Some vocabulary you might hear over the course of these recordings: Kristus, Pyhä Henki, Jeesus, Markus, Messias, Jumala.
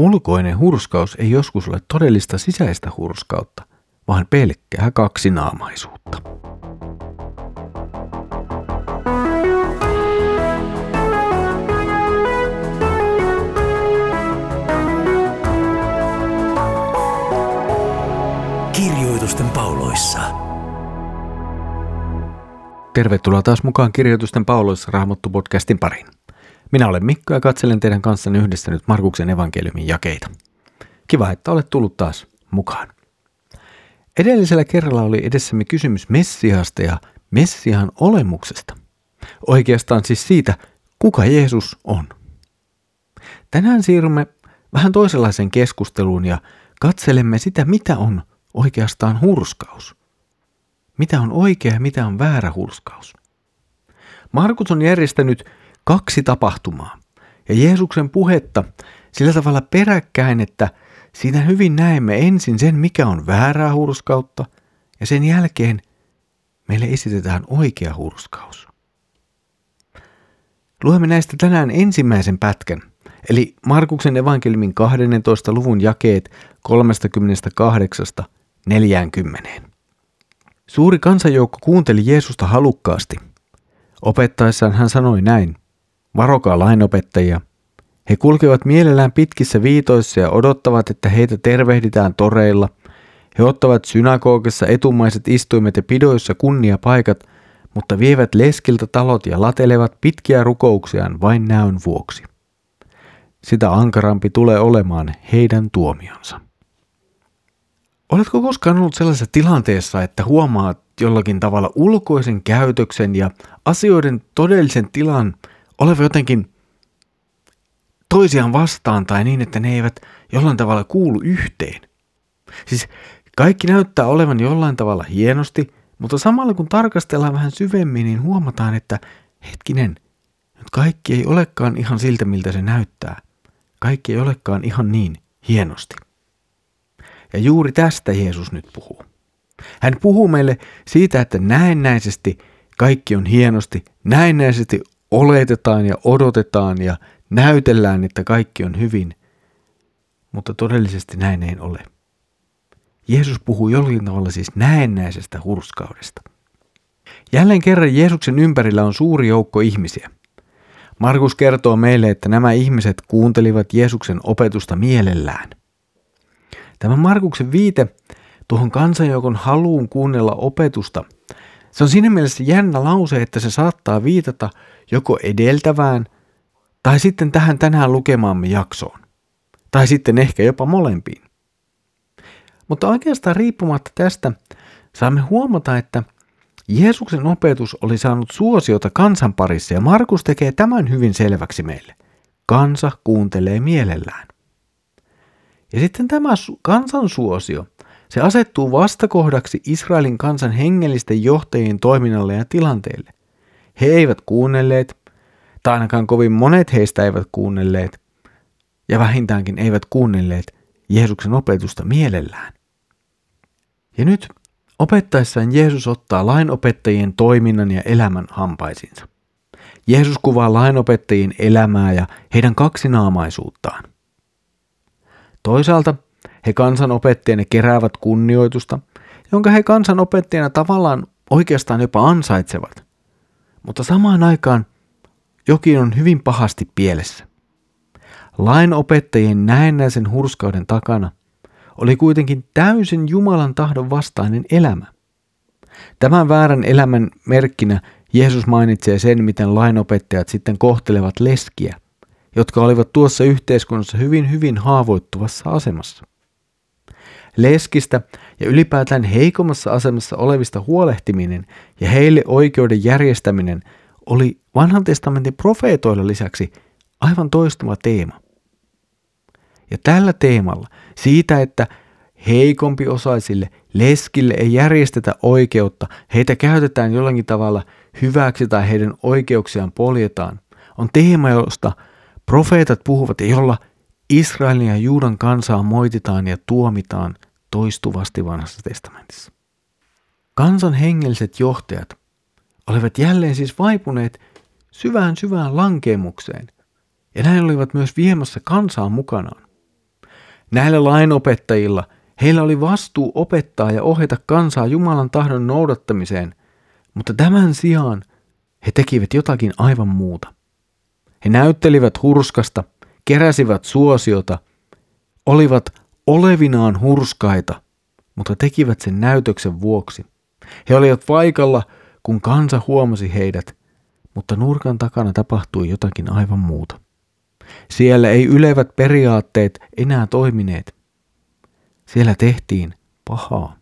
Ulkoinen hurskaus ei joskus ole todellista sisäistä hurskautta, vaan pelkkää kaksinaamaisuutta. Kirjoitusten pauloissa. Tervetuloa taas mukaan Kirjoitusten pauloissa Raamattu-podcastin pariin. Minä olen Mikko ja katselen teidän kanssanne yhdessä nyt Markuksen evankeliumin jakeita. Kiva, että olet tullut taas mukaan. Edellisellä kerralla oli edessämme kysymys Messiasta ja Messiaan olemuksesta. Oikeastaan siis siitä, kuka Jeesus on. Tänään siirrymme vähän toisenlaiseen keskusteluun ja katselemme sitä, mitä on oikeastaan hurskaus. Mitä on oikea ja mitä on väärä hurskaus. Markus on järjestänyt 2 tapahtumaa ja Jeesuksen puhetta sillä tavalla peräkkäin, että siinä hyvin näemme ensin sen, mikä on väärää hurskautta, ja sen jälkeen meille esitetään oikea hurskaus. Luemme näistä tänään ensimmäisen pätkän, eli Markuksen evankeliumin 12. luvun jakeet 38–40. Suuri kansanjoukko kuunteli Jeesusta halukkaasti. Opettaessaan hän sanoi näin: "Varokaa lainopettajia. He kulkevat mielellään pitkissä viitoissa ja odottavat, että heitä tervehditään toreilla. He ottavat synagogissa etumaiset istuimet ja pidoissa kunniapaikat, mutta vievät leskiltä talot ja latelevat pitkiä rukouksiaan vain näön vuoksi. Sitä ankarampi tulee olemaan heidän tuomionsa." Oletko koskaan ollut sellaisessa tilanteessa, että huomaat jollakin tavalla ulkoisen käytöksen ja asioiden todellisen tilan oleva jotenkin toisiaan vastaan tai niin, että ne eivät jollain tavalla kuulu yhteen? Siis kaikki näyttää olevan jollain tavalla hienosti, mutta samalla kun tarkastellaan vähän syvemmin, niin huomataan, että hetkinen, nyt kaikki ei olekaan ihan siltä, miltä se näyttää. Kaikki ei olekaan ihan niin hienosti. Ja juuri tästä Jeesus nyt puhuu. Hän puhuu meille siitä, että näennäisesti kaikki on hienosti, näennäisesti oletetaan ja odotetaan ja näytellään, että kaikki on hyvin, mutta todellisesti näin ei ole. Jeesus puhuu jollakin tavalla siis näennäisestä hurskaudesta. Jälleen kerran Jeesuksen ympärillä on suuri joukko ihmisiä. Markus kertoo meille, että nämä ihmiset kuuntelivat Jeesuksen opetusta mielellään. Tämä Markuksen viite tuohon kansanjoukon haluun kuunnella opetusta, se on siinä mielessä jännä lause, että se saattaa viitata joko edeltävään tai sitten tähän tänään lukemaamme jaksoon. Tai sitten ehkä jopa molempiin. Mutta oikeastaan riippumatta tästä saamme huomata, että Jeesuksen opetus oli saanut suosiota kansan parissa ja Markus tekee tämän hyvin selväksi meille. Kansa kuuntelee mielellään. Ja sitten tämä kansan suosio, se asettuu vastakohdaksi Israelin kansan hengellisten johtajien toiminnalle ja tilanteelle. He eivät kuunnelleet, tai ainakaan kovin monet heistä eivät kuunnelleet, ja vähintäänkin eivät kuunnelleet Jeesuksen opetusta mielellään. Ja nyt opettaessaan Jeesus ottaa lainopettajien toiminnan ja elämän hampaisinsa. Jeesus kuvaa lainopettajien elämää ja heidän kaksinaamaisuuttaan. Toisaalta he kansanopettajana keräävät kunnioitusta, jonka he kansanopettajana tavallaan oikeastaan jopa ansaitsevat. Mutta samaan aikaan jokin on hyvin pahasti pielessä. Lainopettajien näennäisen hurskauden takana oli kuitenkin täysin Jumalan tahdon vastainen elämä. Tämän väärän elämän merkkinä Jeesus mainitsee sen, miten lainopettajat sitten kohtelevat leskiä, jotka olivat tuossa yhteiskunnassa hyvin haavoittuvassa asemassa. Leskistä ja ylipäätään heikommassa asemassa olevista huolehtiminen ja heille oikeuden järjestäminen oli Vanhan testamentin profeetoilla lisäksi aivan toistuva teema. Ja tällä teemalla, siitä että heikompi osaisille leskille ei järjestetä oikeutta, heitä käytetään jollakin tavalla hyväksi tai heidän oikeuksiaan poljetaan, on teema, josta profeetat puhuvat ja jolla Israelin ja Juudan kansaa moititaan ja tuomitaan toistuvasti Vanhassa testamentissa. Kansan hengelliset johtajat olivat jälleen siis vaipuneet syvään lankemukseen, ja näin olivat myös viemässä kansaa mukanaan. Näillä lainopettajilla, heillä oli vastuu opettaa ja ohjata kansaa Jumalan tahdon noudattamiseen, mutta tämän sijaan he tekivät jotakin aivan muuta. He näyttelivät hurskasta, keräsivät suosiota, olivat olevinaan hurskaita, mutta tekivät sen näytöksen vuoksi. He olivat paikalla, kun kansa huomasi heidät, mutta nurkan takana tapahtui jotakin aivan muuta. Siellä ei ylevät periaatteet enää toimineet. Siellä tehtiin pahaa.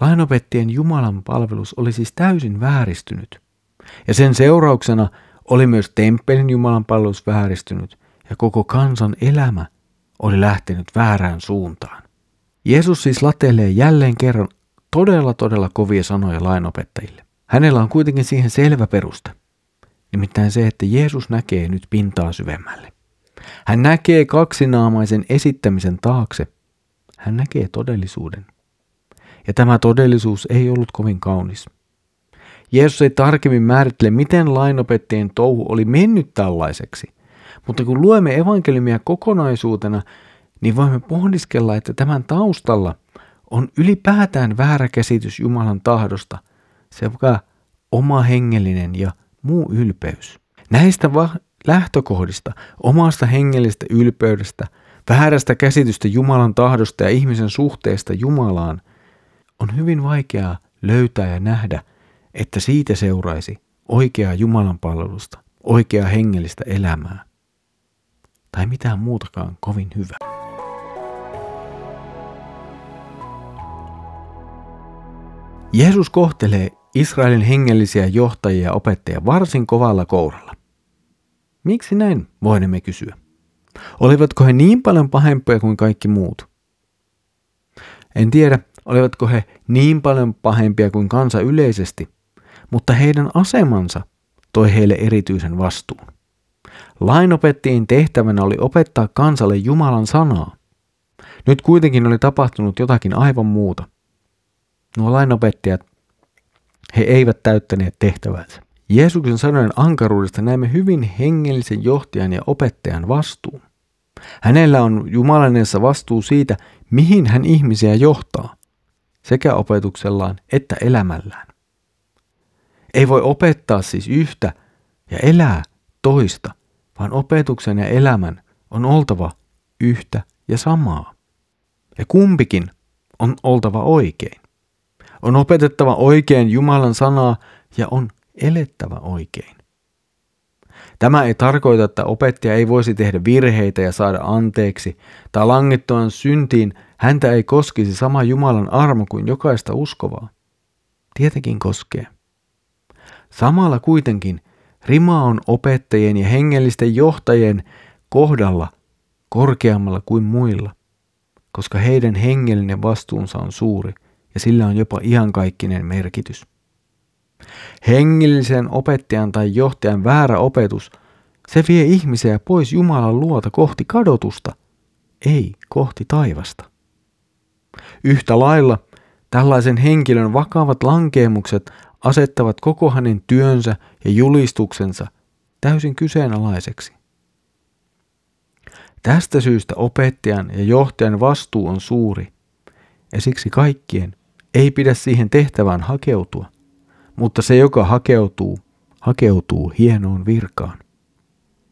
Lainopettajien Jumalan palvelus oli siis täysin vääristynyt. Ja sen seurauksena oli myös temppelin Jumalan palvelus vääristynyt ja koko kansan elämä oli lähtenyt väärään suuntaan. Jeesus siis latelee jälleen kerran todella kovia sanoja lainopettajille. Hänellä on kuitenkin siihen selvä peruste. Nimittäin se, että Jeesus näkee nyt pintaa syvemmälle. Hän näkee kaksinaamaisen esittämisen taakse. Hän näkee todellisuuden. Ja tämä todellisuus ei ollut kovin kaunis. Jeesus ei tarkemmin määrittele, miten lainopettajien touhu oli mennyt tällaiseksi. Mutta kun luemme evankeliumia kokonaisuutena, niin voimme pohdiskella, että tämän taustalla on ylipäätään väärä käsitys Jumalan tahdosta, sekä oma hengellinen ja muu ylpeys. Näistä lähtökohdista, omasta hengellisestä ylpeydestä, väärästä käsitystä Jumalan tahdosta ja ihmisen suhteesta Jumalaan, on hyvin vaikeaa löytää ja nähdä, että siitä seuraisi oikeaa Jumalan palvelusta, oikeaa hengellistä elämää tai mitään muutakaan kovin hyvää. Jeesus kohtelee Israelin hengellisiä johtajia ja opettajia varsin kovalla kouralla. Miksi näin, voimme kysyä. Olivatko he niin paljon pahempia kuin kaikki muut? En tiedä, olivatko he niin paljon pahempia kuin kansa yleisesti, mutta heidän asemansa toi heille erityisen vastuun. Lainopettajien tehtävänä oli opettaa kansalle Jumalan sanaa. Nyt kuitenkin oli tapahtunut jotakin aivan muuta. Nuo lainopettajat, he eivät täyttäneet tehtävänsä. Jeesuksen sanojen ankaruudesta näemme hyvin hengellisen johtajan ja opettajan vastuun. Hänellä on Jumalanensa vastuu siitä, mihin hän ihmisiä johtaa, sekä opetuksellaan että elämällään. Ei voi opettaa siis yhtä ja elää toista, vaan opetuksen ja elämän on oltava yhtä ja samaa. Ja kumpikin on oltava oikein. On opetettava oikein Jumalan sanaa ja on elettävä oikein. Tämä ei tarkoita, että opettaja ei voisi tehdä virheitä ja saada anteeksi, tai langittuaan syntiin häntä ei koskisi sama Jumalan armo kuin jokaista uskovaa. Tietenkin koskee. Samalla kuitenkin rima on opettajien ja hengellisten johtajien kohdalla korkeammalla kuin muilla, koska heidän hengellinen vastuunsa on suuri. Ja sillä on jopa iankaikkinen merkitys. Hengellisen opettajan tai johtajan väärä opetus, se vie ihmisiä pois Jumalan luota kohti kadotusta, ei kohti taivasta. Yhtä lailla tällaisen henkilön vakavat lankeemukset asettavat koko hänen työnsä ja julistuksensa täysin kyseenalaiseksi. Tästä syystä opettajan ja johtajan vastuu on suuri, ja siksi kaikkien ei pidä siihen tehtävään hakeutua, mutta se, joka hakeutuu, hakeutuu hienoon virkaan.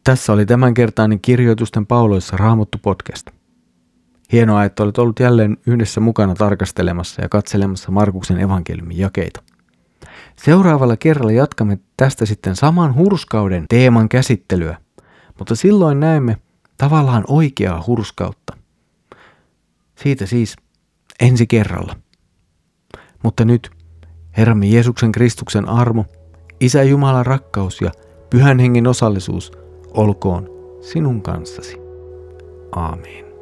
Tässä oli tämänkertainen Kirjoitusten pauloissa Raamattu podcast. Hienoa, että olet ollut jälleen yhdessä mukana tarkastelemassa ja katselemassa Markuksen evankeliumin jakeita. Seuraavalla kerralla jatkamme tästä sitten saman hurskauden teeman käsittelyä, mutta silloin näemme tavallaan oikeaa hurskautta. Siitä siis ensi kerralla. Mutta nyt Herramme Jeesuksen Kristuksen armo, Isä Jumalan rakkaus ja Pyhän Hengen osallisuus olkoon sinun kanssasi. Aamen.